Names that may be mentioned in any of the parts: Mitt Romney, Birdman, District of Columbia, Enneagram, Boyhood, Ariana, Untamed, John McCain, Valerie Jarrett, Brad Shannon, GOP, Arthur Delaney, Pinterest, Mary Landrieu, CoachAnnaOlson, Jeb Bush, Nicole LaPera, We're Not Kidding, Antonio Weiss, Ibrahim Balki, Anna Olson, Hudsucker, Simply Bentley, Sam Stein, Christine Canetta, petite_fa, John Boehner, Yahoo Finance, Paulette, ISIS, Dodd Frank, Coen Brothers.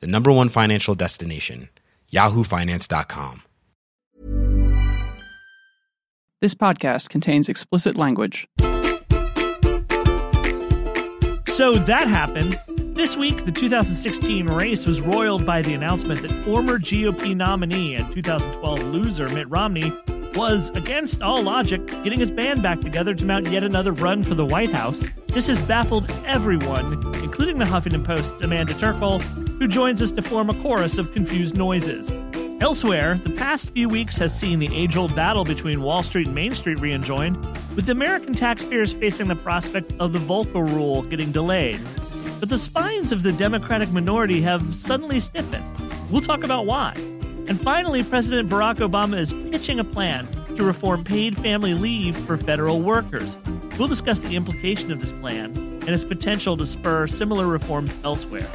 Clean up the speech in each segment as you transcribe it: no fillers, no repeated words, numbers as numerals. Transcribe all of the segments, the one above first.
the #1 financial destination, yahoofinance.com. This podcast contains explicit language. So that happened. This week, the 2016 race was roiled by the announcement that former GOP nominee and 2012 loser Mitt Romney was, against all logic, getting his band back together to mount yet another run for the White House. This has baffled everyone, including the Huffington Post's Amanda Terkel, who joins us to form a chorus of confused noises. Elsewhere, the past few weeks has seen the age-old battle between Wall Street and Main Street rejoined, with American taxpayers facing the prospect of the Volcker Rule getting delayed. But the spines of the Democratic minority have suddenly stiffened. We'll talk about why. And finally, President Barack Obama is pitching a plan to reform paid family leave for federal workers. We'll discuss the implication of this plan and its potential to spur similar reforms elsewhere.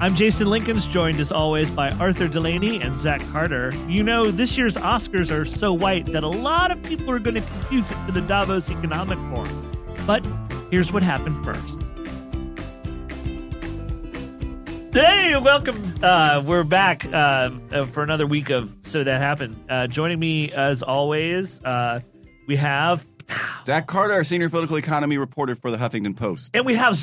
I'm Jason Linkins, joined as always by Arthur Delaney and Zach Carter. You know, this year's Oscars are so white that a lot of people are going to confuse it for the Davos Economic Forum. But here's what happened first. Hey, welcome. We're back for another week of So That Happened. Joining me, as always, we have Zach Carter, our senior political economy reporter for the Huffington Post. And we have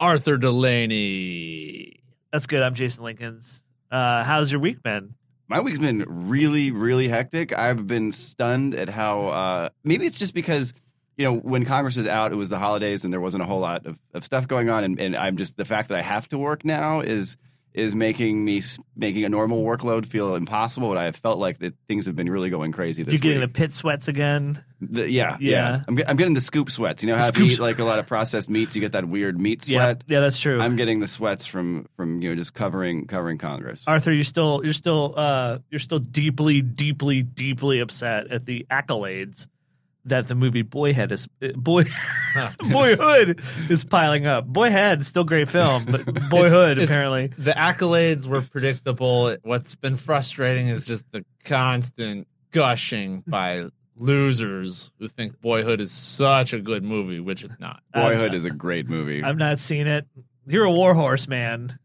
Arthur Delaney. That's good. I'm Jason Linkins. How's your week been? My week's been really, really hectic. I've been stunned at how maybe it's just because, you know, when Congress is out, it was the holidays and there wasn't a whole lot of stuff going on. And I'm just, the fact that I have to work now is making a normal workload feel impossible. But I have felt like that things have been really going crazy this week. You're getting the pit sweats again? Yeah. I'm getting the scoop sweats. You know how if you eat like a lot of processed meats, you get that weird meat sweat? Yeah, that's true. I'm getting the sweats from you know, just covering Congress. Arthur, you're still deeply upset at the accolades that the movie Boyhood is piling up. Boyhood, still great film, but Boyhood, apparently. The accolades were predictable. What's been frustrating is just the constant gushing by losers who think Boyhood is such a good movie, which it's not. Boyhood is a great movie. I've not seen it. You're a Warhorse man.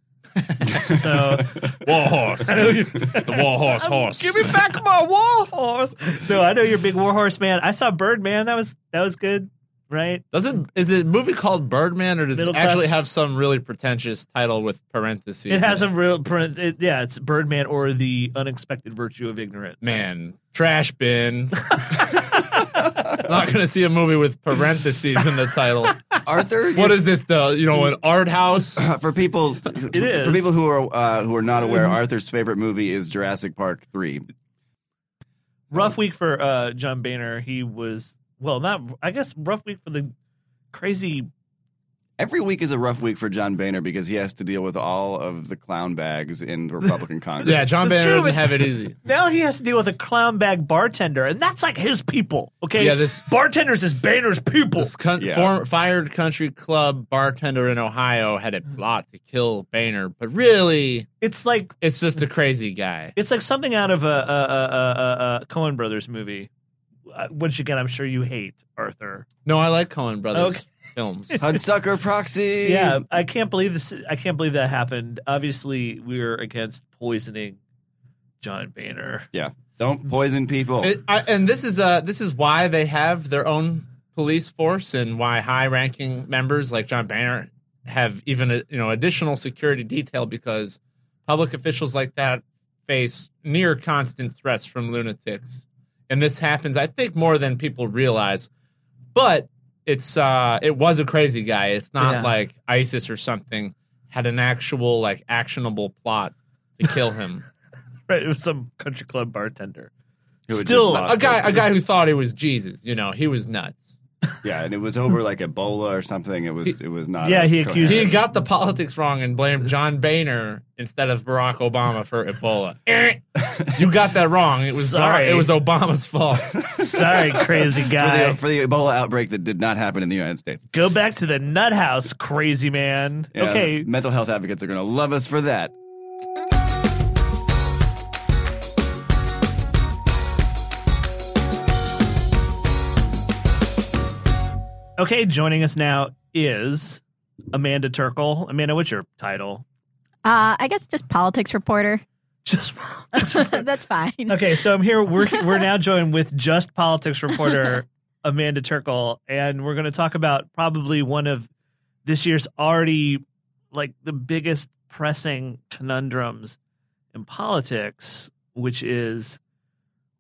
So Warhorse, the Warhorse horse. Give me back my Warhorse. No, I know you're a big Warhorse man. I saw Birdman. That was good, right? Is it a movie called Birdman, or does it actually have some really pretentious title with parentheses? It has a real it's Birdman or the Unexpected Virtue of Ignorance. Man, trash bin. I'm not going to see a movie with parentheses in the title. Arthur, what is this? An art house for people. For people who are not aware, Arthur's favorite movie is Jurassic Park 3. Rough week for John Boehner. He was rough week for the crazy. Every week is a rough week for John Boehner because he has to deal with all of the clown bags in the Republican Congress. Yeah, John Boehner doesn't have it easy. Now he has to deal with a clown bag bartender, and that's like his people, okay? Yeah, this bartenders is Boehner's people. This fired country club bartender in Ohio had a plot to kill Boehner, but really, it's just a crazy guy. It's like something out of a Coen Brothers movie, which again I'm sure you hate, Arthur. No, I like Coen Brothers. Okay. Films. Hudsucker proxy. Yeah, I can't believe this. I can't believe that happened. Obviously, we're against poisoning John Boehner. Yeah, don't poison people. And this is why they have their own police force, and why high-ranking members like John Boehner have even additional security detail, because public officials like that face near constant threats from lunatics, and this happens, I think, more than people realize, but. It was a crazy guy. It's not like ISIS or something had an actual actionable plot to kill him. Right, it was some country club bartender. Still a guy who thought he was Jesus. You know, he was nuts. Yeah, and it was over like Ebola or something. It was not. Yeah, he got the politics wrong and blamed John Boehner instead of Barack Obama for Ebola. You got that wrong. It was Sorry. It was Obama's fault. Sorry, crazy guy. For the Ebola outbreak that did not happen in the United States. Go back to the nut house, crazy man. Yeah, okay, mental health advocates are going to love us for that. Okay, joining us now is Amanda Terkel. Amanda, what's your title? I guess just politics reporter. Just politics reporter. That's fine. Okay, so I'm here. We're now joined with just politics reporter Amanda Terkel, and we're going to talk about probably one of this year's already like the biggest pressing conundrums in politics, which is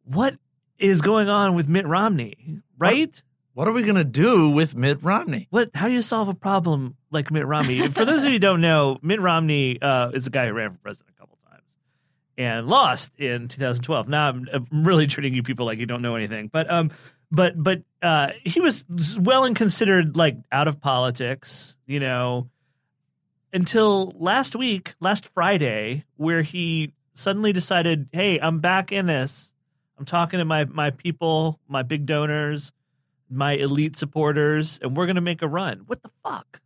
what is going on with Mitt Romney, right? What are we going to do with Mitt Romney? How do you solve a problem like Mitt Romney? For those of you who don't know, Mitt Romney is a guy who ran for president a couple times and lost in 2012. Now I'm really treating you people like you don't know anything. But he was well and considered like out of politics, you know, until last Friday, where he suddenly decided, hey, I'm back in this. I'm talking to my people, my big donors, my elite supporters, and we're going to make a run. What the fuck?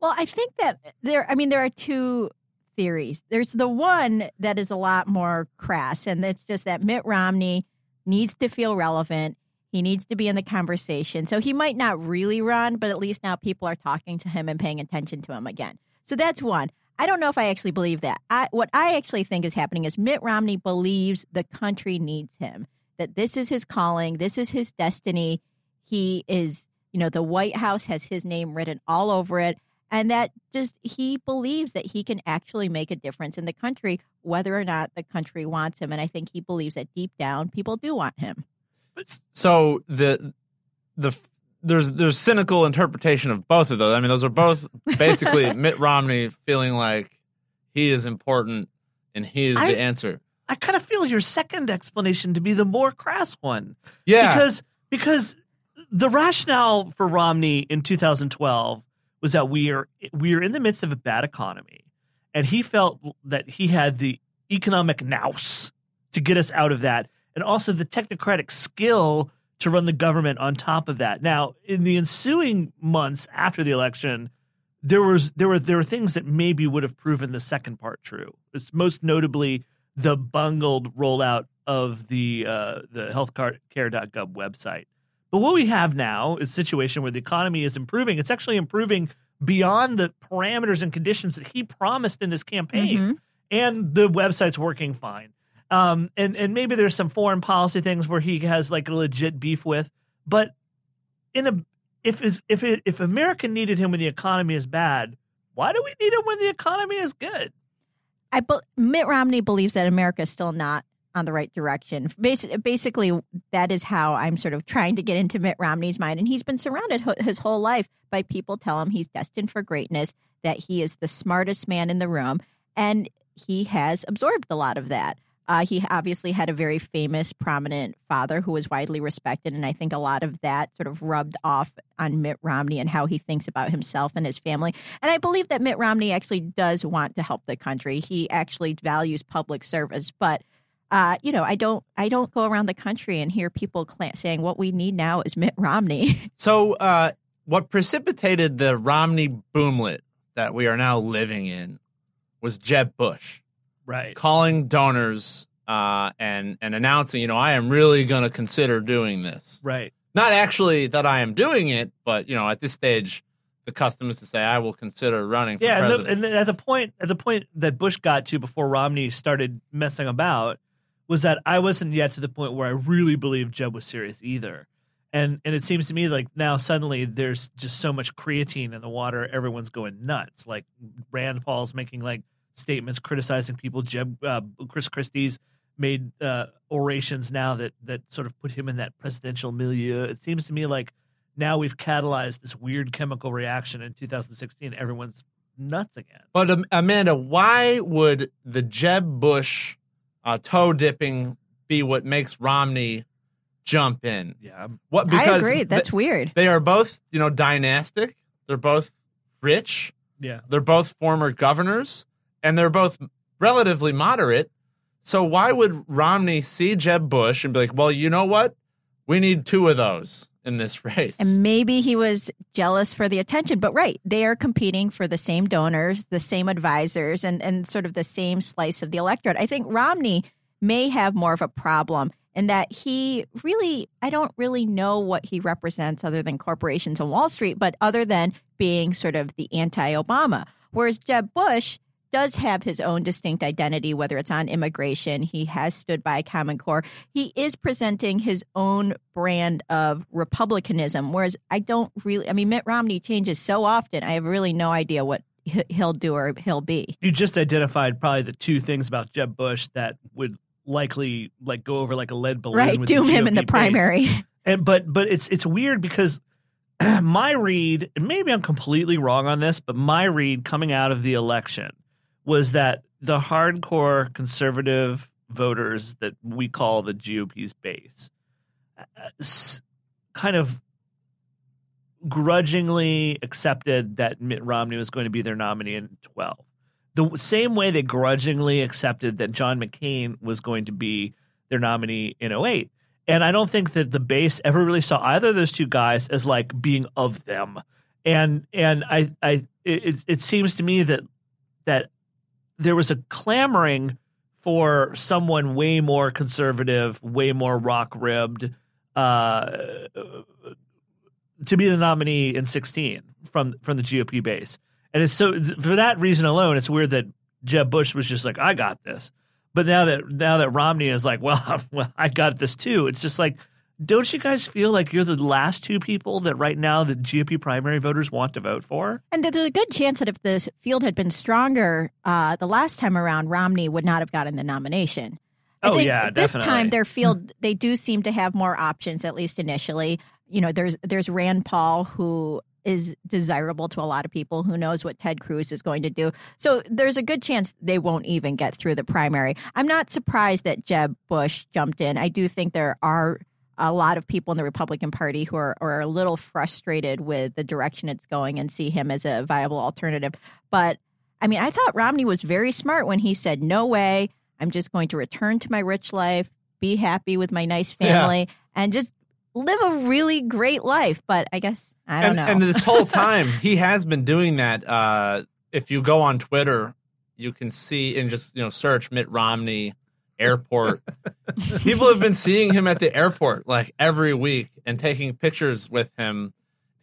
Well, I think that there are two theories. There's the one that is a lot more crass, and it's just that Mitt Romney needs to feel relevant. He needs to be in the conversation. So he might not really run, but at least now people are talking to him and paying attention to him again. So that's one. I don't know if I actually believe that. What I actually think is happening is Mitt Romney believes the country needs him, that this is his calling, this is his destiny. He is, you know, the White House has his name written all over it. And that just he believes that he can actually make a difference in the country, whether or not the country wants him. And I think he believes that deep down people do want him. So there's cynical interpretation of both of those. I mean, those are both basically Mitt Romney feeling like he is important and he is the answer. I kind of feel your second explanation to be the more crass one. Yeah. Because the rationale for Romney in 2012 was that we are in the midst of a bad economy, and he felt that he had the economic nous to get us out of that, and also the technocratic skill to run the government on top of that. Now, in the ensuing months after the election, there were things that maybe would have proven the second part true. It's most notably the bungled rollout of the healthcare.gov website. But what we have now is a situation where the economy is improving. It's actually improving beyond the parameters and conditions that he promised in his campaign. Mm-hmm. And the website's working fine. And maybe there's some foreign policy things where he has like a legit beef with. But if America needed him when the economy is bad, why do we need him when the economy is good? Mitt Romney believes that America is still not on the right direction. Basically, that is how I'm sort of trying to get into Mitt Romney's mind. And he's been surrounded his whole life by people tell him he's destined for greatness, that he is the smartest man in the room. And he has absorbed a lot of that. He obviously had a very famous, prominent father who was widely respected. And I think a lot of that sort of rubbed off on Mitt Romney and how he thinks about himself and his family. And I believe that Mitt Romney actually does want to help the country. He actually values public service. But I don't go around the country and hear people saying what we need now is Mitt Romney. So what precipitated the Romney boomlet that we are now living in was Jeb Bush. Right. Calling donors and announcing, you know, I am really going to consider doing this. Right. Not actually that I am doing it, but, you know, at this stage, the custom is to say, I will consider running for president. And at the point that Bush got to before Romney started messing about, was that I wasn't yet to the point where I really believed Jeb was serious either. And it seems to me like now suddenly there's just so much creatine in the water, everyone's going nuts. Like Rand Paul's making like statements criticizing people. Chris Christie's made orations now that sort of put him in that presidential milieu. It seems to me like now we've catalyzed this weird chemical reaction in 2016. Everyone's nuts again. But Amanda, why would the Jeb Bush toe dipping be what makes Romney jump in. Yeah. What? Because I agree. That's weird. They are both, you know, dynastic. They're both rich. Yeah. They're both former governors, and they're both relatively moderate. So why would Romney see Jeb Bush and be like, well, you know what? We need two of those in this race. And maybe he was jealous for the attention. But right, they are competing for the same donors, the same advisors, and sort of the same slice of the electorate. I think Romney may have more of a problem in that he really, I don't really know what he represents other than corporations and Wall Street, but other than being sort of the anti-Obama. Whereas Jeb Bush does have his own distinct identity, whether it's on immigration. He has stood by Common Core. He is presenting his own brand of Republicanism, whereas I don't really, I mean, Mitt Romney changes so often. I have really no idea what he'll do or he'll be. You just identified probably the two things about Jeb Bush that would likely like go over like a lead balloon. Right, with doom him in the primary. And but it's weird because my read, and maybe I'm completely wrong on this, but my read coming out of the election was that the hardcore conservative voters that we call the GOP's base kind of grudgingly accepted that Mitt Romney was going to be their nominee in 2012. The same way they grudgingly accepted that John McCain was going to be their nominee in 2008. And I don't think that the base ever really saw either of those two guys as like being of them. And it seems to me that there was a clamoring for someone way more conservative, way more rock-ribbed to be the nominee in 2016 from the GOP base. And it's so for that reason alone, it's weird that Jeb Bush was just like, I got this. But now that Romney is like, well, I got this too. It's just like, don't you guys feel like you're the last two people that right now the GOP primary voters want to vote for? And there's a good chance that if this field had been stronger the last time around, Romney would not have gotten the nomination. I think this time their field, they do seem to have more options, at least initially. You know, there's Rand Paul, who is desirable to a lot of people. Who knows what Ted Cruz is going to do? So there's a good chance they won't even get through the primary. I'm not surprised that Jeb Bush jumped in. I do think there are a lot of people in the Republican Party who are a little frustrated with the direction it's going and see him as a viable alternative. But, I mean, I thought Romney was very smart when he said, no way, I'm just going to return to my rich life, be happy with my nice family, and just live a really great life. But I guess, I don't know. And this whole time, he has been doing that. If you go on Twitter, you can see and just, you know, search Mitt Romney airport. People have been seeing him at the airport like every week and taking pictures with him.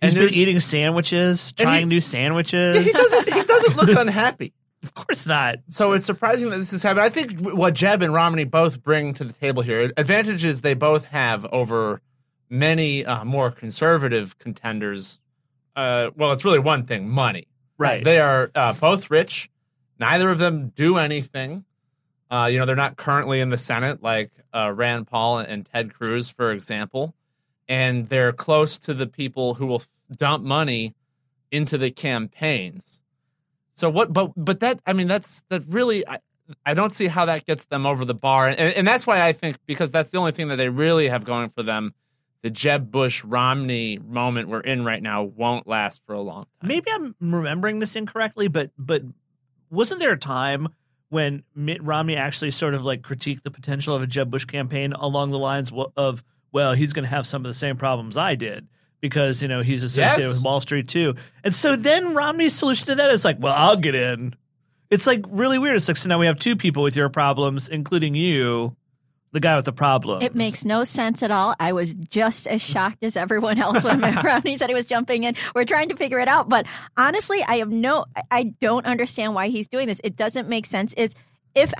He's been eating sandwiches, trying new sandwiches. Yeah, he doesn't look unhappy. Of course not. So it's surprising that this is happening. I think what Jeb and Romney both bring to the table here, advantages they both have over many more conservative contenders. Well, it's really one thing, money. Right. They are both rich. Neither of them do anything. You know, they're not currently in the Senate like Rand Paul and Ted Cruz, for example. And they're close to the people who will dump money into the campaigns. So what? But that, I mean, that really, I don't see how that gets them over the bar. And that's why I think, because that's the only thing that they really have going for them, the Jeb Bush-Romney moment we're in right now won't last for a long time. Maybe I'm remembering this incorrectly, but wasn't there a time when Mitt Romney actually sort of like critiqued the potential of a Jeb Bush campaign along the lines of, well, he's going to have some of the same problems I did because, you know, he's associated with Wall Street too. And so then Romney's solution to that is like, well, I'll get in. It's like really weird. It's like, so now we have two people with your problems, including you, the guy with the problem. It makes no sense at all. I was just as shocked as everyone else when Mitt Romney said he was jumping in. We're trying to figure it out. But honestly, I don't understand why he's doing this. It doesn't make sense.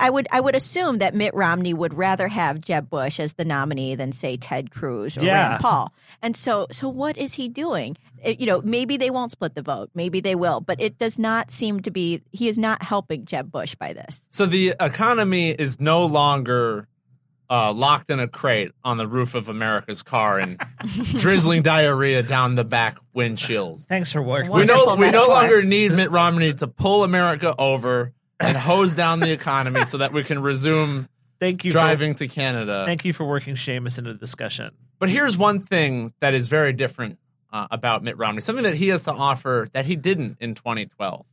I would assume that Mitt Romney would rather have Jeb Bush as the nominee than, say, Ted Cruz or Rand Paul. And so what is he doing? You know, maybe they won't split the vote. Maybe they will. But it does not seem to be, he is not helping Jeb Bush by this. So the economy is no longer locked in a crate on the roof of America's car and drizzling diarrhea down the back windshield. Thanks for working. We no longer need Mitt Romney to pull America over and hose down the economy so that we can resume driving to Canada. Thank you for working Seamus into the discussion. But here's one thing that is very different about Mitt Romney, something that he has to offer that he didn't in 2012.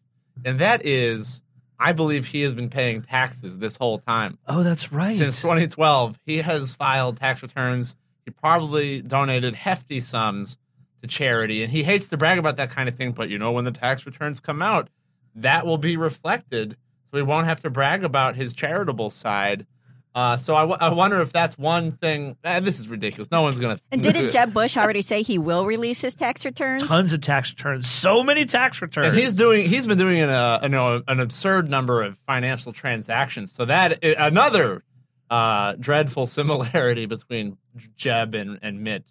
And that is, I believe he has been paying taxes this whole time. Oh, that's right. Since 2012, he has filed tax returns. He probably donated hefty sums to charity. And he hates to brag about that kind of thing. But, you know, when the tax returns come out, that will be reflected. So we won't have to brag about his charitable side. So I wonder if that's one thing. This is ridiculous. No one's going to. And didn't Jeb Bush already say he will release his tax returns? Tons of tax returns. So many tax returns. And he's been doing an absurd number of financial transactions. So that is another dreadful similarity between Jeb and Mitt.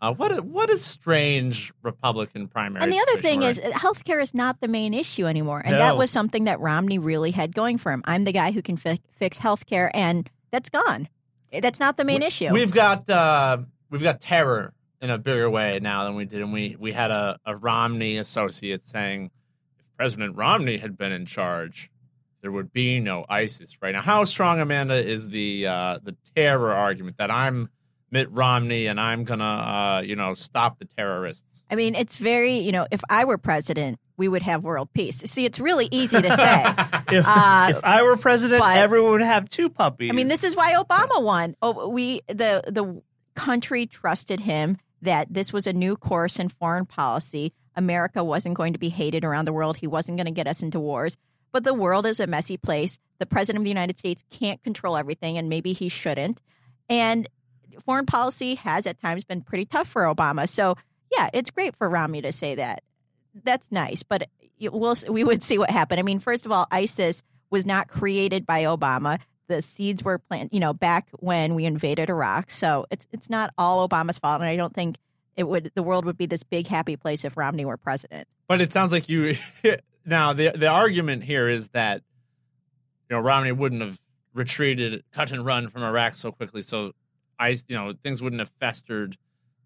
What a strange Republican primary. And the other thing is healthcare is not the main issue anymore. And that was something that Romney really had going for him. I'm the guy who can fix healthcare, and that's gone. That's not the main issue. We've got terror in a bigger way now than we did. And we had a Romney associate saying if President Romney had been in charge, there would be no ISIS right now. How strong, Amanda, is the terror argument that I'm Mitt Romney, and I'm going to, stop the terrorists? I mean, it's very, if I were president, we would have world peace. See, it's really easy to say. If I were president, everyone would have two puppies. I mean, this is why Obama won. The country trusted him that this was a new course in foreign policy. America wasn't going to be hated around the world. He wasn't going to get us into wars. But the world is a messy place. The president of the United States can't control everything, and maybe he shouldn't. And foreign policy has at times been pretty tough for Obama. So, yeah, it's great for Romney to say that. That's nice. But we would see what happened. I mean, first of all, ISIS was not created by Obama. The seeds were planted, back when we invaded Iraq. So it's not all Obama's fault. And I don't think the world would be this big, happy place if Romney were president. But it sounds like now the argument here is that, Romney wouldn't have retreated, cut and run from Iraq so quickly. So things wouldn't have festered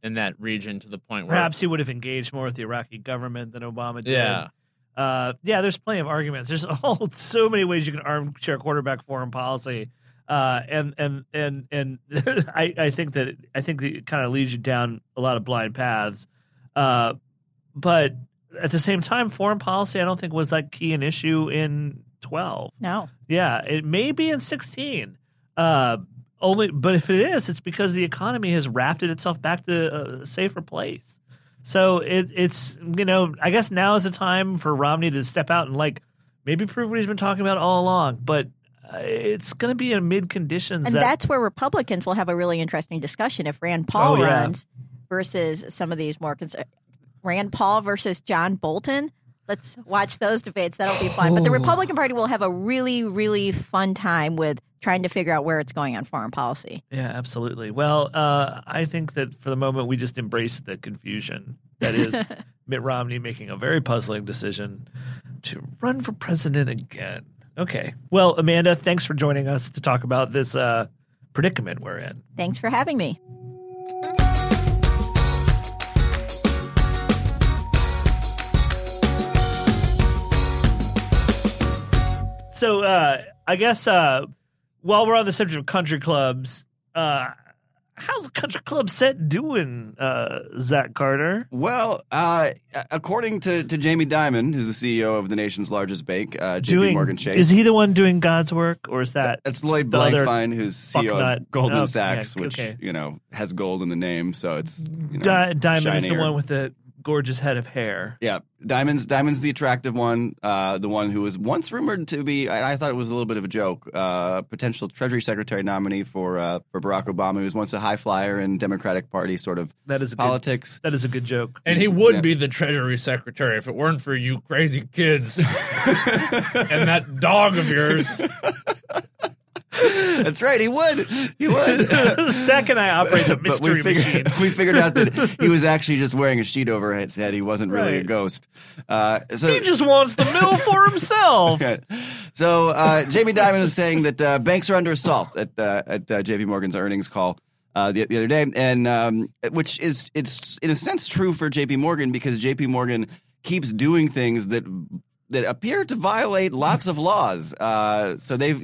in that region to the point where perhaps he would have engaged more with the Iraqi government than Obama did. Yeah. There's plenty of arguments. There's so many ways you can armchair quarterback foreign policy. And I think that it kind of leads you down a lot of blind paths. But at the same time, foreign policy, I don't think was like key an issue in 2012. No. Yeah. It may be in 2016. But if it is, it's because the economy has rafted itself back to a safer place. So it's I guess now is the time for Romney to step out and maybe prove what he's been talking about all along. But it's going to be in mid conditions, and that's where Republicans will have a really interesting discussion if Rand Paul runs versus some of these more Rand Paul versus John Bolton. Let's watch those debates. That'll be fun. But the Republican Party will have a really, really fun time with trying to figure out where it's going on foreign policy. Yeah, absolutely. Well, I think that for the moment we just embrace the confusion that is Mitt Romney making a very puzzling decision to run for president again. Okay. Well, Amanda, thanks for joining us to talk about this predicament we're in. Thanks for having me. So I guess while we're on the subject of country clubs, how's the country club set doing, Zach Carter? Well, according to Jamie Dimon, who's the CEO of the nation's largest bank, J.P. Morgan Chase. Is he the one doing God's work, or is that? That's Lloyd Blankfein, who's CEO of Goldman Sachs, which, has gold in the name. So it's Dimon is the one with the gorgeous head of hair. Yeah. Diamond's the attractive one, the one who was once rumored to be, I thought it was a little bit of a joke, potential Treasury Secretary nominee for Barack Obama, who was once a high flyer in Democratic Party sort of politics. That is a good joke. And he would be the Treasury Secretary if it weren't for you crazy kids and that dog of yours. That's right. He would. The second I operate the mystery machine. We figured out that he was actually just wearing a sheet over his head. He wasn't really a ghost. He just wants the mill for himself. Okay. So Jamie Dimon is saying that banks are under assault at J.P. Morgan's earnings call the other day, and which is it's in a sense true for J.P. Morgan because J.P. Morgan keeps doing things that appear to violate lots of laws. So they've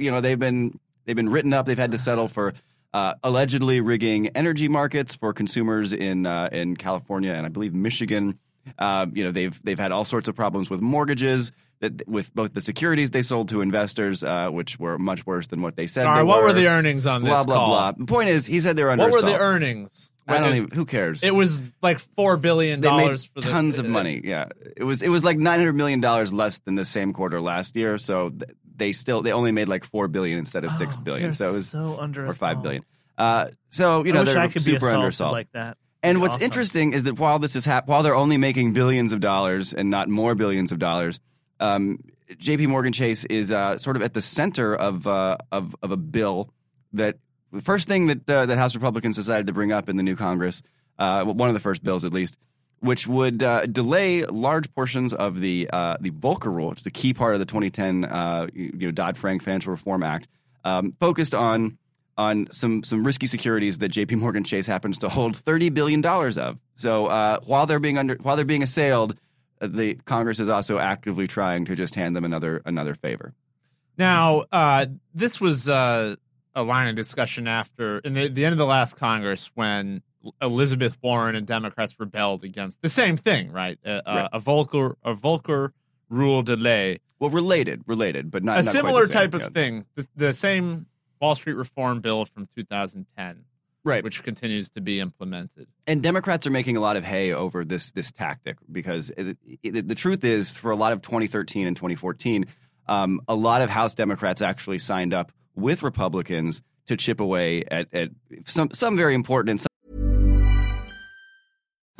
been written up. They've had to settle for allegedly rigging energy markets for consumers in California and I believe Michigan. They've had all sorts of problems with mortgages, that with both the securities they sold to investors, which were much worse than what they said. All right, what were the earnings on this call? Blah blah blah. The point is, he said they were under. What were the earnings? I don't even. Who cares? It was like $4 billion for the tons of money. Yeah, it was like $900 million less than the same quarter last year. So they only made like $4 billion instead of $6 billion. So it was so under or $5 billion. They're super undersold like that. And what's interesting is that while this is while they're only making billions of dollars and not more billions of dollars, J.P. Morgan Chase is sort of at the center of a bill that the first thing that House Republicans decided to bring up in the new Congress, one of the first bills at least, which would delay large portions of the Volcker Rule, which is the key part of the 2010 Dodd Frank Financial Reform Act, focused on some risky securities that J.P. Morgan Chase happens to hold $30 billion of. So while they're being assailed, the Congress is also actively trying to just hand them another favor. Now, this was a line of discussion after in the end of the last Congress when Elizabeth Warren and Democrats rebelled against the same thing, right? Right. A Volcker Rule delay. Well, related, but not similar type of thing. The same Wall Street Reform Bill from 2010, right, which continues to be implemented. And Democrats are making a lot of hay over this tactic because the truth is, for a lot of 2013 and 2014, a lot of House Democrats actually signed up with Republicans to chip away at some very important.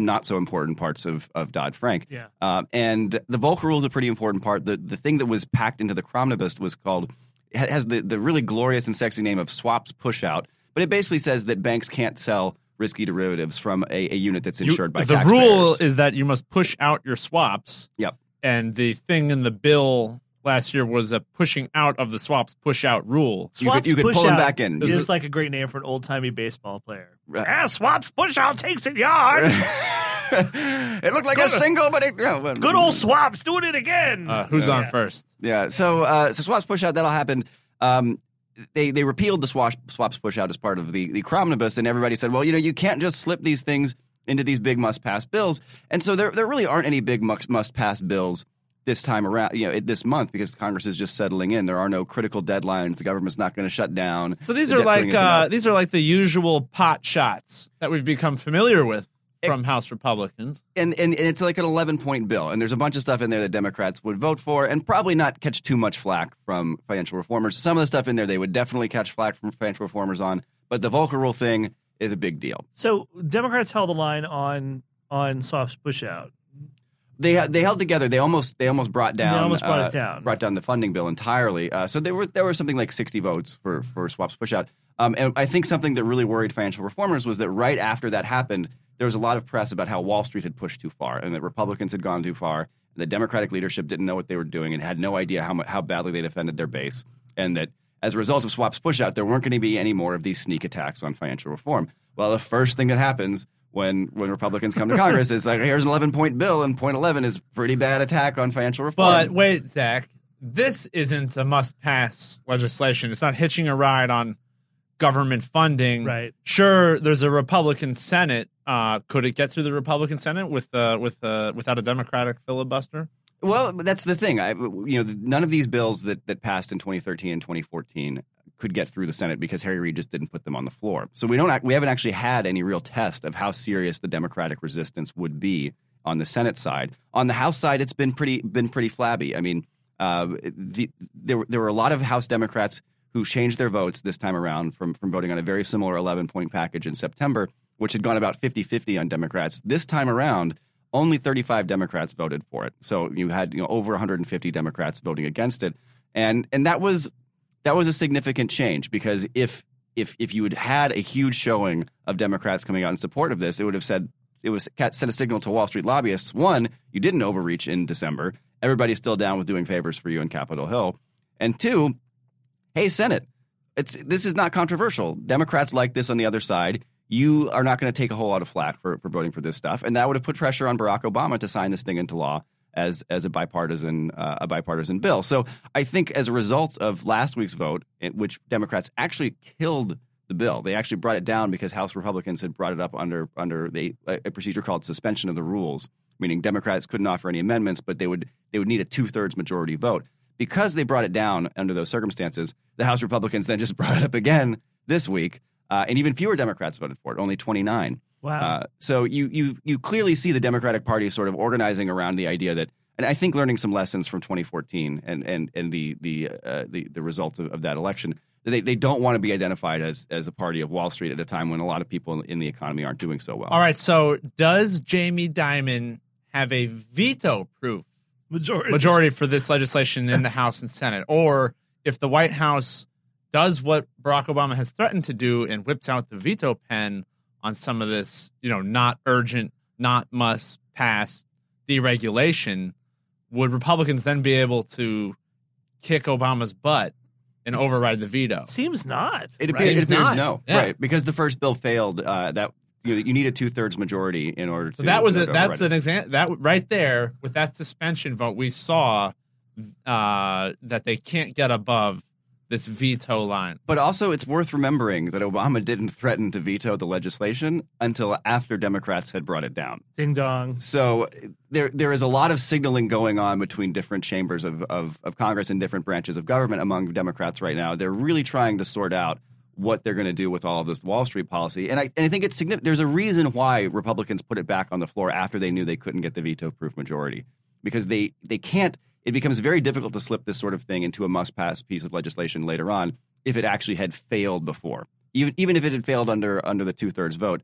Not so important parts of Dodd-Frank. Yeah. And the Volcker Rule is a pretty important part. The thing that was packed into the Cromnibus was called – has the really glorious and sexy name of swaps pushout. But it basically says that banks can't sell risky derivatives from a unit that's insured by taxpayers. The rule is that you must push out your swaps. Yep. And the thing in the bill last year was a pushing out of the swaps push out rule. You could pull them back in. It's just like a great name for an old-timey baseball player. Right. Yeah, swaps push out takes it yard. It looked like single, but it... Yeah, well, good old swaps doing it again. Who's on first? Yeah, so swaps push out, that'll happen. They repealed the swaps push out as part of the Cromnibus, and everybody said, well, you can't just slip these things into these big must-pass bills. And so there really aren't any big must-pass bills this time around, this month, because Congress is just settling in. There are no critical deadlines. The government's not going to shut down. So these are like the usual pot shots that we've become familiar with from House Republicans. And it's like an 11-point bill, and there's a bunch of stuff in there that Democrats would vote for and probably not catch too much flack from financial reformers. Some of the stuff in there they would definitely catch flack from financial reformers on, but the Volcker Rule thing is a big deal. So Democrats held the line on swaps push out. They held together. They almost brought down the funding bill entirely. So there were something like 60 votes for swaps pushout. And I think something that really worried financial reformers was that right after that happened, there was a lot of press about how Wall Street had pushed too far and that Republicans had gone too far, and the Democratic leadership didn't know what they were doing and had no idea how badly they defended their base, and that as a result of swaps pushout, there weren't going to be any more of these sneak attacks on financial reform. Well, the first thing that happens when Republicans come to Congress, it's like, here's an 11-point bill, and point 11 is pretty bad attack on financial reform. But wait, Zach, this isn't a must-pass legislation. It's not hitching a ride on government funding. Right. Sure, there's a Republican Senate. Could it get through the Republican Senate without a Democratic filibuster? Well, that's the thing. None of these bills that passed in 2013 and 2014 could get through the Senate because Harry Reid just didn't put them on the floor. So we haven't actually had any real test of how serious the Democratic resistance would be on the Senate side. On the House side, it's been pretty flabby. I mean, there were a lot of House Democrats who changed their votes this time around from voting on a very similar 11-point package in September, which had gone about 50-50 on Democrats. This time around, only 35 Democrats voted for it. So you had over 150 Democrats voting against it, and that was a significant change, because if you had had a huge showing of Democrats coming out in support of this, it would have sent a signal to Wall Street lobbyists: one, you didn't overreach in December; everybody's still down with doing favors for you on Capitol Hill; and two, hey, Senate, this is not controversial. Democrats like this on the other side. You are not going to take a whole lot of flack for voting for this stuff. And that would have put pressure on Barack Obama to sign this thing into law as a bipartisan bill. So I think as a result of last week's vote, in which Democrats actually killed the bill, they actually brought it down because House Republicans had brought it up under a procedure called suspension of the rules, meaning Democrats couldn't offer any amendments, but they would need a 2/3 majority vote. Because they brought it down under those circumstances, the House Republicans then just brought it up again this week. And even fewer Democrats voted for it, only 29. Wow. So you clearly see the Democratic Party sort of organizing around the idea that, and I think learning some lessons from 2014 and the results of that election, that they don't want to be identified as a party of Wall Street at a time when a lot of people in the economy aren't doing so well. All right. So does Jamie Dimon have a veto-proof majority for this legislation in the House and Senate? Or if the White House does what Barack Obama has threatened to do and whips out the veto pen on some of this, not urgent, not must pass deregulation, would Republicans then be able to kick Obama's butt and override the veto? Seems not. It appears not. No, yeah. Right, because the first bill failed. That you need a 2/3 majority in order to. So that's an example. That right there with that suspension vote, we saw that they can't get above this veto line. But also it's worth remembering that Obama didn't threaten to veto the legislation until after Democrats had brought it down. Ding dong. So there is a lot of signaling going on between different chambers of Congress and different branches of government among Democrats right now. They're really trying to sort out what they're going to do with all of this Wall Street policy. And I think it's significant. There's a reason why Republicans put it back on the floor after they knew they couldn't get the veto-proof majority, because they can't. It becomes very difficult to slip this sort of thing into a must-pass piece of legislation later on if it actually had failed before. Even if it had failed under the 2/3 vote,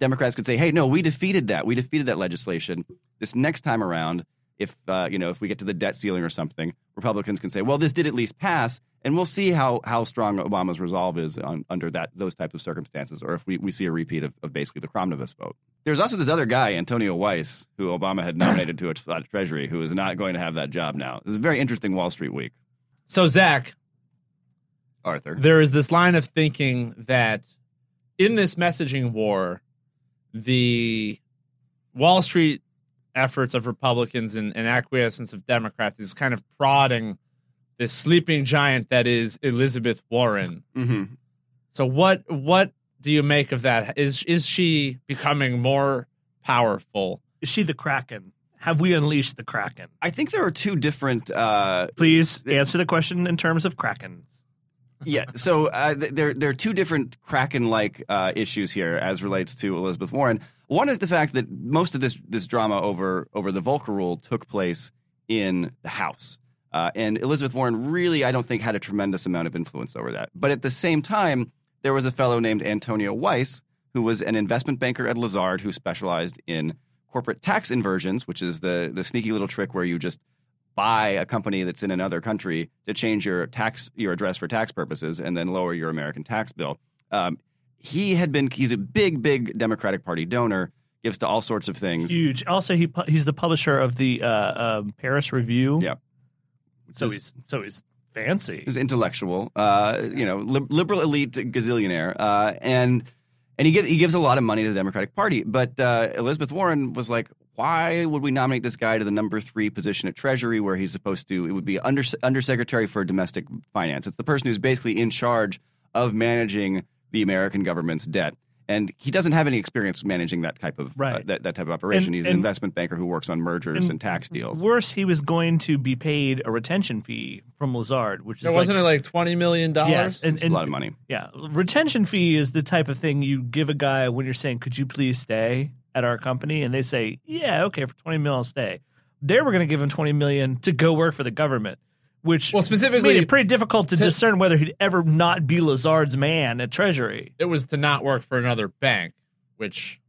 Democrats could say, "Hey, no, we defeated that. We defeated that legislation. This next time around, if we get to the debt ceiling or something, Republicans can say, well, this did at least pass, and we'll see how strong Obama's resolve is under those types of circumstances, or if we see a repeat of basically the Cromnibus vote." There's also this other guy, Antonio Weiss, who Obama had nominated to a Treasury, who is not going to have that job now. This is a very interesting Wall Street week. So, Zach. Arthur. There is this line of thinking that in this messaging war, the Wall Street efforts of Republicans and acquiescence of Democrats is kind of prodding this sleeping giant that is Elizabeth Warren. Mm-hmm. So what do you make of that? Is she becoming more powerful? Is she the Kraken? Have we unleashed the Kraken? I think there are two different... Please answer the question in terms of Krakens. Yeah, so there are two different Kraken-like issues here as relates to Elizabeth Warren. One is the fact that most of this drama over the Volcker Rule took place in the House. And Elizabeth Warren really, I don't think, had a tremendous amount of influence over that. But at the same time, there was a fellow named Antonio Weiss, who was an investment banker at Lazard, who specialized in corporate tax inversions, which is the sneaky little trick where you just buy a company that's in another country to change your address for tax purposes and then lower your American tax bill. He's a big Democratic Party donor, gives to all sorts of things. Huge. Also, he's the publisher of the Paris Review. Yeah. So he's fancy. He's intellectual. Liberal elite gazillionaire, and he gives a lot of money to the Democratic Party. But Elizabeth Warren was like, why would we nominate this guy to the number 3 position at Treasury, where he's supposed to? It would be undersecretary for domestic finance. It's the person who's basically in charge of managing the American government's debt. And he doesn't have any experience managing that type of that type of operation. He's an investment banker who works on mergers and tax deals. Worse, he was going to be paid a retention fee from Lazard, which is wasn't it like $20 million? Yes, it's a lot of money. Yeah, retention fee is the type of thing you give a guy when you're saying, "Could you please stay at our company?" And they say, "Yeah, okay, for $20 million, I'll stay." They were going to give him $20 million to go work for the government. Which specifically made it pretty difficult to discern whether he'd ever not be Lazard's man at Treasury. It was to not work for another bank, which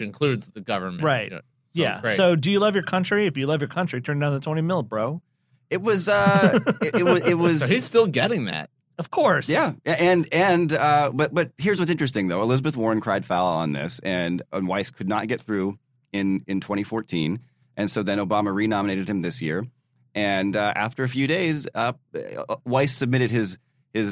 includes the government. Right. So, yeah. Great. So do you love your country? If you love your country, turn down the $20 million, bro. It was it was so he's still getting that. Of course. Yeah. But here's what's interesting though. Elizabeth Warren cried foul on this and Weiss could not get through in 2014. And so then Obama renominated him this year. And after a few days, Weiss submitted his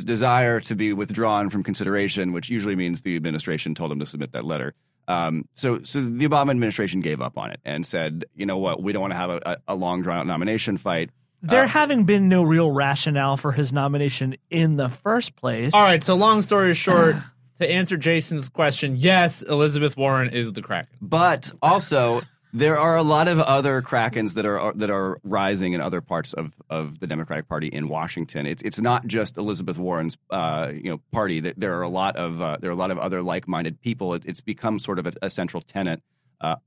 desire to be withdrawn from consideration, which usually means the administration told him to submit that letter. So the Obama administration gave up on it and said, you know what, we don't want to have a long, drawn-out nomination fight. There having been no real rationale for his nomination in the first place. All right, so long story short, to answer Jason's question, yes, Elizabeth Warren is the Kraken. But also... there are a lot of other Krakens that are rising in other parts of the Democratic Party in Washington. It's not just Elizabeth Warren's party. There are a lot of other like-minded people. It's become sort of a central tenet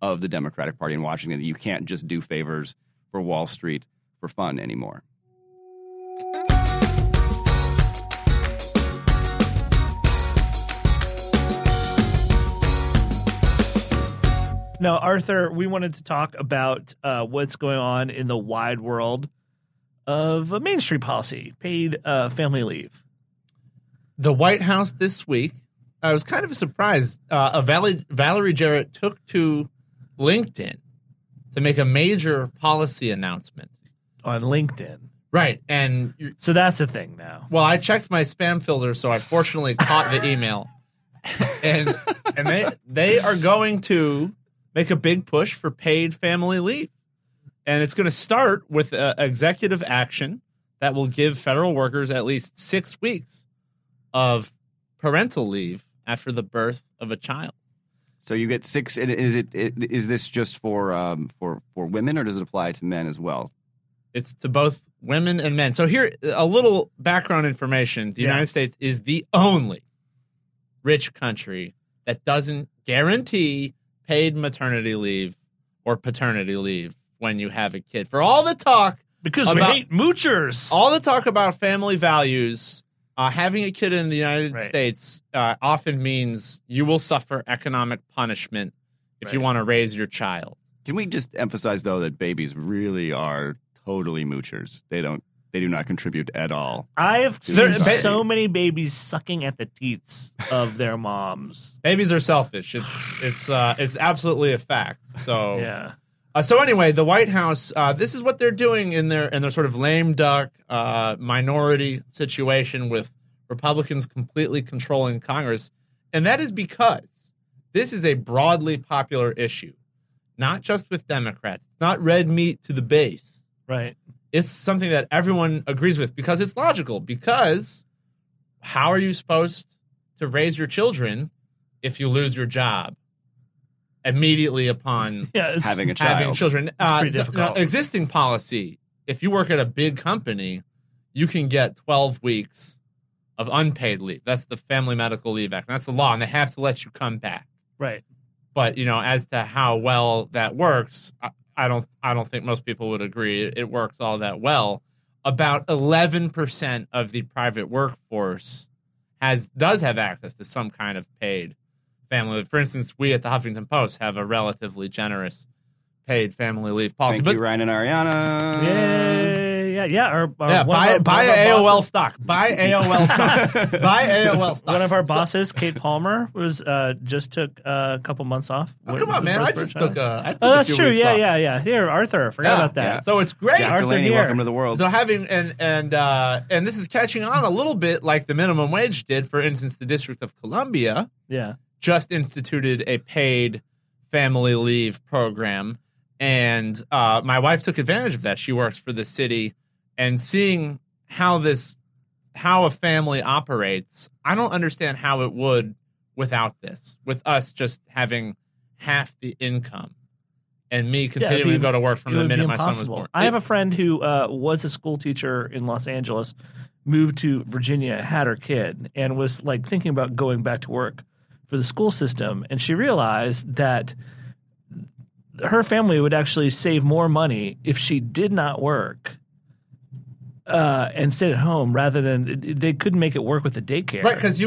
of the Democratic Party in Washington that you can't just do favors for Wall Street for fun anymore. Now, Arthur, we wanted to talk about what's going on in the wide world of Main Street policy, paid family leave. The White House this week, I was kind of surprised. Valerie Jarrett took to LinkedIn to make a major policy announcement. On LinkedIn. Right. And so that's a thing now. Well, I checked my spam filter, so I fortunately caught the email. And they are going to... make a big push for paid family leave. And it's going to start with executive action that will give federal workers at least 6 weeks of parental leave after the birth of a child. So you get 6. Is this just for women or does it apply to men as well? It's to both women and men. So here, a little background information. The United States is the only rich country that doesn't guarantee paid maternity leave or paternity leave when you have a kid. For all the talk because we hate moochers, all the talk about family values, having a kid in the United States often means you will suffer economic punishment if you want to raise your child. Can we just emphasize though that babies really are totally moochers? They do not contribute at all. I have seen so many babies sucking at the teats of their moms. Babies are selfish. It's absolutely a fact. So yeah. So anyway, the White House. This is what they're doing in their sort of lame duck minority situation with Republicans completely controlling Congress, and that is because this is a broadly popular issue, not just with Democrats. Not red meat to the base. Right. It's something that everyone agrees with because it's logical. Because how are you supposed to raise your children if you lose your job immediately upon having a child? Having children. It's difficult. Existing policy, if you work at a big company, you can get 12 weeks of unpaid leave. That's the Family Medical Leave Act. And that's the law, and they have to let you come back. Right. But, as to how well that works... I don't think most people would agree it works all that well. About 11% of the private workforce does have access to some kind of paid family leave. For instance, we at the Huffington Post have a relatively generous paid family leave policy. Thank you, Ryan and Ariana. Yay. Yeah. Buy AOL stock. Buy AOL stock. Buy AOL stock. One of our bosses, Kate Palmer, was just took a couple months off. Oh, come on, man! I just took a. Oh, that's true. Yeah. Here, Arthur. Forgot about that. Yeah. So it's great. Arthur Delaney, welcome to the world. So having and this is catching on a little bit, like the minimum wage did. For instance, the District of Columbia, just instituted a paid family leave program, and my wife took advantage of that. She works for the city. And seeing how a family operates, I don't understand how it would without this, with us just having half the income and me continuing to go to work from the minute my son was born. I have a friend who was a school teacher in Los Angeles, moved to Virginia, had her kid, and was like thinking about going back to work for the school system. And she realized that her family would actually save more money if she did not work and stayed at home rather than – they couldn't make it work with the daycare. Right, because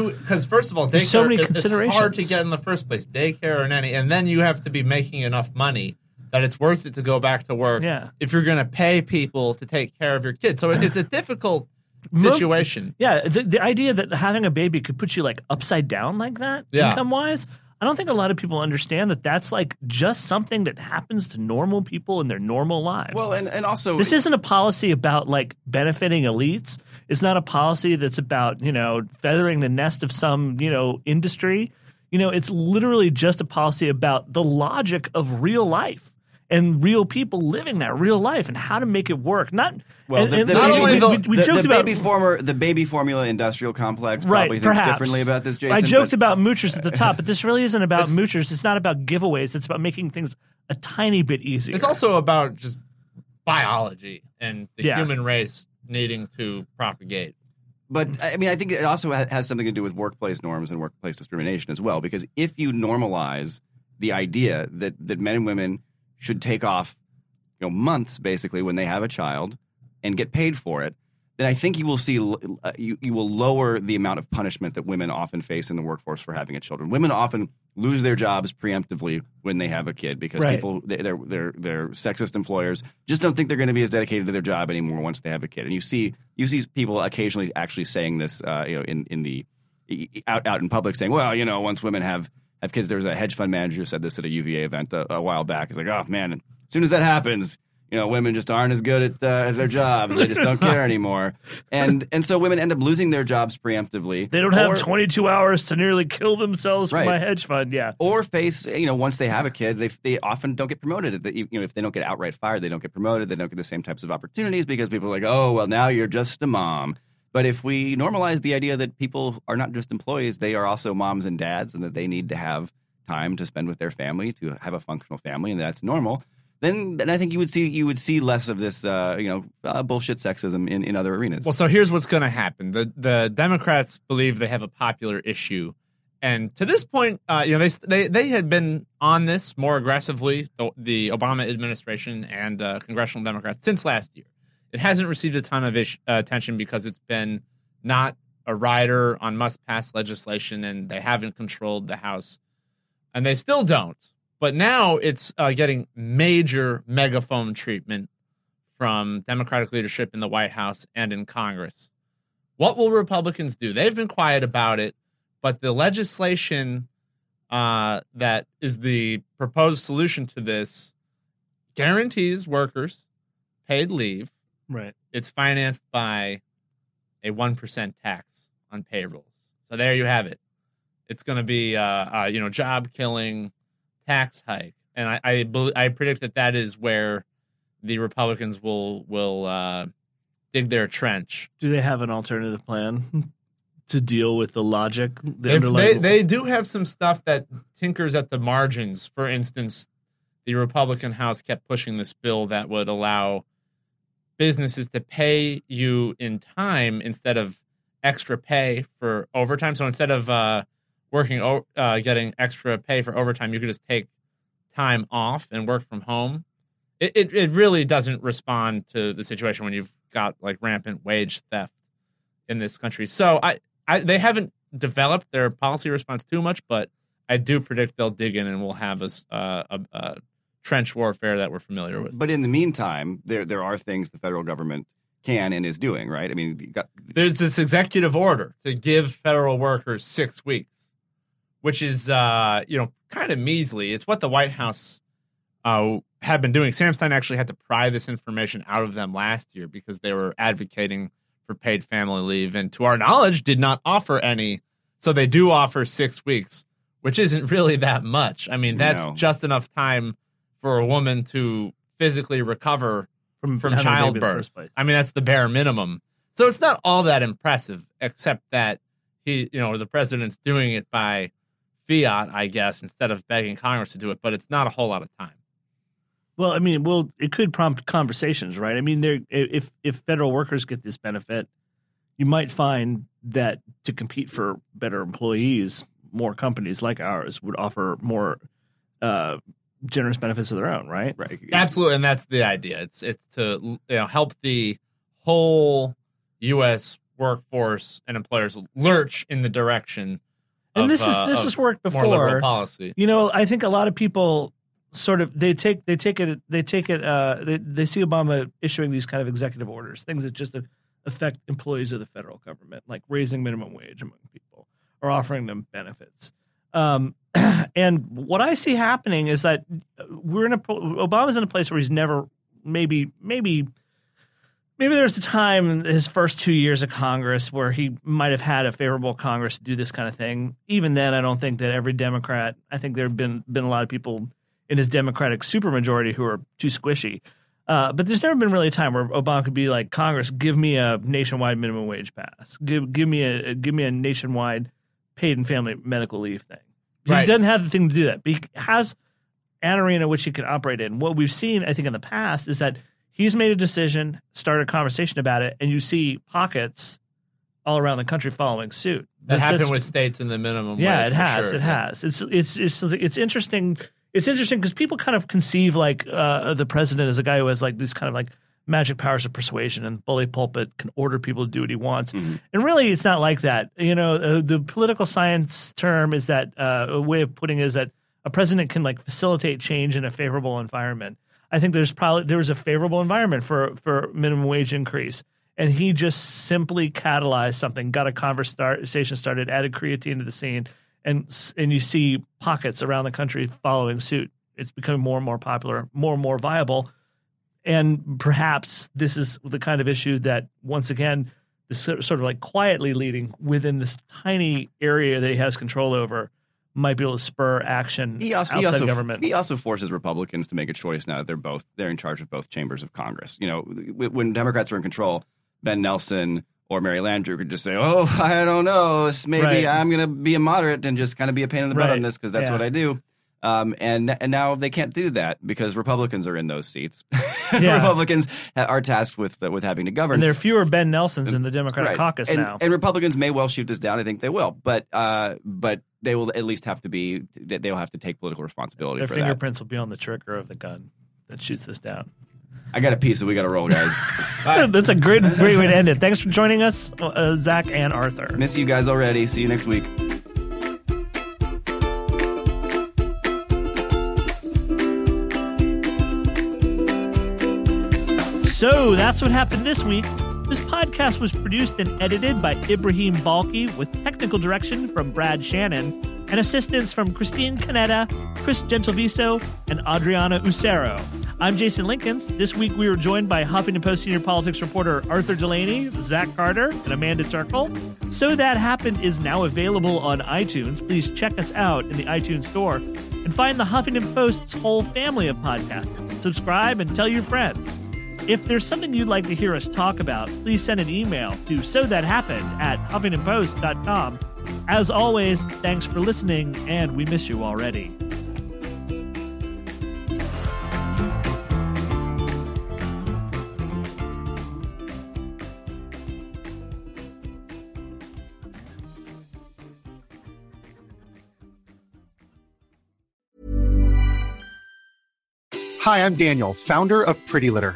first of all, daycare is hard to get in the first place, daycare or nanny. And then you have to be making enough money that it's worth it to go back to work if you're going to pay people to take care of your kids. So it's a difficult situation. Yeah, the idea that having a baby could put you like upside down like that income-wise – I don't think a lot of people understand that that's like just something that happens to normal people in their normal lives. Well, and also – this isn't a policy about like benefiting elites. It's not a policy that's about, you know, feathering the nest of some, you know, industry. You know, it's literally just a policy about the logic of real life and real people living that real life and how to make it work. Not – well, the baby formula industrial complex probably thinks differently about this, Jason. I joked about moochers at the top, but this really isn't about moochers. It's not about giveaways. It's about making things a tiny bit easier. It's also about just biology and the human race needing to propagate. But, I mean, I think it also has something to do with workplace norms and workplace discrimination as well, because if you normalize the idea that men and women should take off, you know, months basically when they have a child and get paid for it, then I think you will see you will lower the amount of punishment that women often face in the workforce for having a children. Women often lose their jobs preemptively when they have a kid because people their sexist employers just don't think they're going to be as dedicated to their job anymore once they have a kid. And you see people occasionally actually saying this, you know, in the out in public saying, well, you know, once women have kids. There was a hedge fund manager who said this at a UVA event a while back. He's like, oh man, as soon as that happens, you know, women just aren't as good at their jobs. They just don't care anymore. And so women end up losing their jobs preemptively. They don't have 22 hours to nearly kill themselves for my hedge fund, Or face, you know, once they have a kid, they often don't get promoted. You know, if they don't get outright fired, they don't get promoted. They don't get the same types of opportunities because people are like, oh, well, now you're just a mom. But if we normalize the idea that people are not just employees, they are also moms and dads and that they need to have time to spend with their family, to have a functional family, and that's normal, then I think you would see less of this bullshit sexism in other arenas. Well, so here's what's going to happen: the Democrats believe they have a popular issue, and to this point, you know, they had been on this more aggressively, the Obama administration and congressional Democrats, since last year. It hasn't received a ton of attention because it's been not a rider on must-pass legislation, and they haven't controlled the House, and they still don't. But now it's getting major megaphone treatment from Democratic leadership in the White House and in Congress. What will Republicans do? They've been quiet about it, but the legislation that is the proposed solution to this guarantees workers paid leave. Right. It's financed by a 1% tax on payrolls. So there you have it. It's going to be job-killing tax hike, and I predict that is where the Republicans will dig their trench. Do they have an alternative plan to deal with the logic? They do have some stuff that tinkers at the margins. For instance, the Republican House kept pushing this bill that would allow businesses to pay you in time instead of extra pay for overtime. So instead of getting extra pay for overtime, you could just take time off and work from home. It really doesn't respond to the situation when you've got like rampant wage theft in this country. So they haven't developed their policy response too much, but I do predict they'll dig in and we'll have a trench warfare that we're familiar with. But in the meantime, there are things the federal government can and is doing, right? I mean, there's this executive order to give federal workers 6 weeks. Which is, kind of measly. It's what the White House had been doing. Sam Stein actually had to pry this information out of them last year because they were advocating for paid family leave and, to our knowledge, did not offer any. So they do offer 6 weeks, which isn't really that much. I mean, that's just enough time for a woman to physically recover from childbirth. I mean, that's the bare minimum. So it's not all that impressive, except that the president's doing it by fiat, I guess, instead of begging Congress to do it. But it's not a whole lot of time. Well, I mean, well, it could prompt conversations, right? I mean, if federal workers get this benefit, you might find that to compete for better employees, more companies like ours would offer more generous benefits of their own, right? Right. Absolutely, and that's the idea. It's to help the whole U.S. workforce and employers lurch in the direction. And this has worked before. More liberal policy. You know, I think a lot of people sort of they take it. They see Obama issuing these kind of executive orders, things that just affect employees of the federal government, like raising minimum wage among people or offering them benefits. And what I see happening is that Obama's in a place where he's never maybe there's a time in his first 2 years of Congress where he might have had a favorable Congress to do this kind of thing. Even then, I don't think that every Democrat – I think there have been a lot of people in his Democratic supermajority who are too squishy. But there's never been really a time where Obama could be like, Congress, give me a nationwide minimum wage pass. Give me a nationwide paid and family medical leave thing. He right. doesn't have the thing to do that. But he has an arena which he can operate in. What we've seen, I think, in the past is that he's made a decision, started a conversation about it, and you see pockets all around the country following suit. That happened with states in the minimum wage. Yeah, it has. Sure. It has. It's interesting. It's interesting because people kind of conceive like the president as a guy who has like these kind of like magic powers of persuasion and bully pulpit can order people to do what he wants. Mm-hmm. And really, it's not like that. You know, the political science term is that a way of putting it is that a president can like facilitate change in a favorable environment. I think there was a favorable environment for minimum wage increase, and he just simply catalyzed something, got a conversation started, added creatine to the scene, and you see pockets around the country following suit. It's becoming more and more popular, more and more viable, and perhaps this is the kind of issue that once again is sort of like quietly leading within this tiny area that he has control over. Might be able to spur action outside government. He also forces Republicans to make a choice now that they're in charge of both chambers of Congress. You know, when Democrats were in control, Ben Nelson or Mary Landrieu could just say, "Oh, I don't know, maybe right. I'm going to be a moderate and just kind of be a pain in the butt right. on this because that's yeah. what I do." And now they can't do that because Republicans are in those seats. Yeah. Republicans are tasked with having to govern. And there are fewer Ben Nelsons in the Democratic right. caucus and, now. And Republicans may well shoot this down. I think they will. But they will at least have to be – they will have to take political responsibility for that. Their fingerprints will be on the trigger of the gun that shoots this down. I got a piece that we got to roll, guys. That's a great way to end it. Thanks for joining us, Zach and Arthur. Miss you guys already. See you next week. So that's what happened this week. This podcast was produced and edited by Ibrahim Balki with technical direction from Brad Shannon and assistance from Christine Canetta, Chris Gentilviso, and Adriana Ucero. I'm Jason Linkins. This week we were joined by Huffington Post senior politics reporter Arthur Delaney, Zach Carter, and Amanda Terkel. So That Happened is now available on iTunes. Please check us out in the iTunes store and find the Huffington Post's whole family of podcasts. Subscribe and tell your friends. If there's something you'd like to hear us talk about, please send an email to sothathappened@huffingtonpost.com. As always, thanks for listening, and we miss you already. Hi, I'm Daniel, founder of Pretty Litter.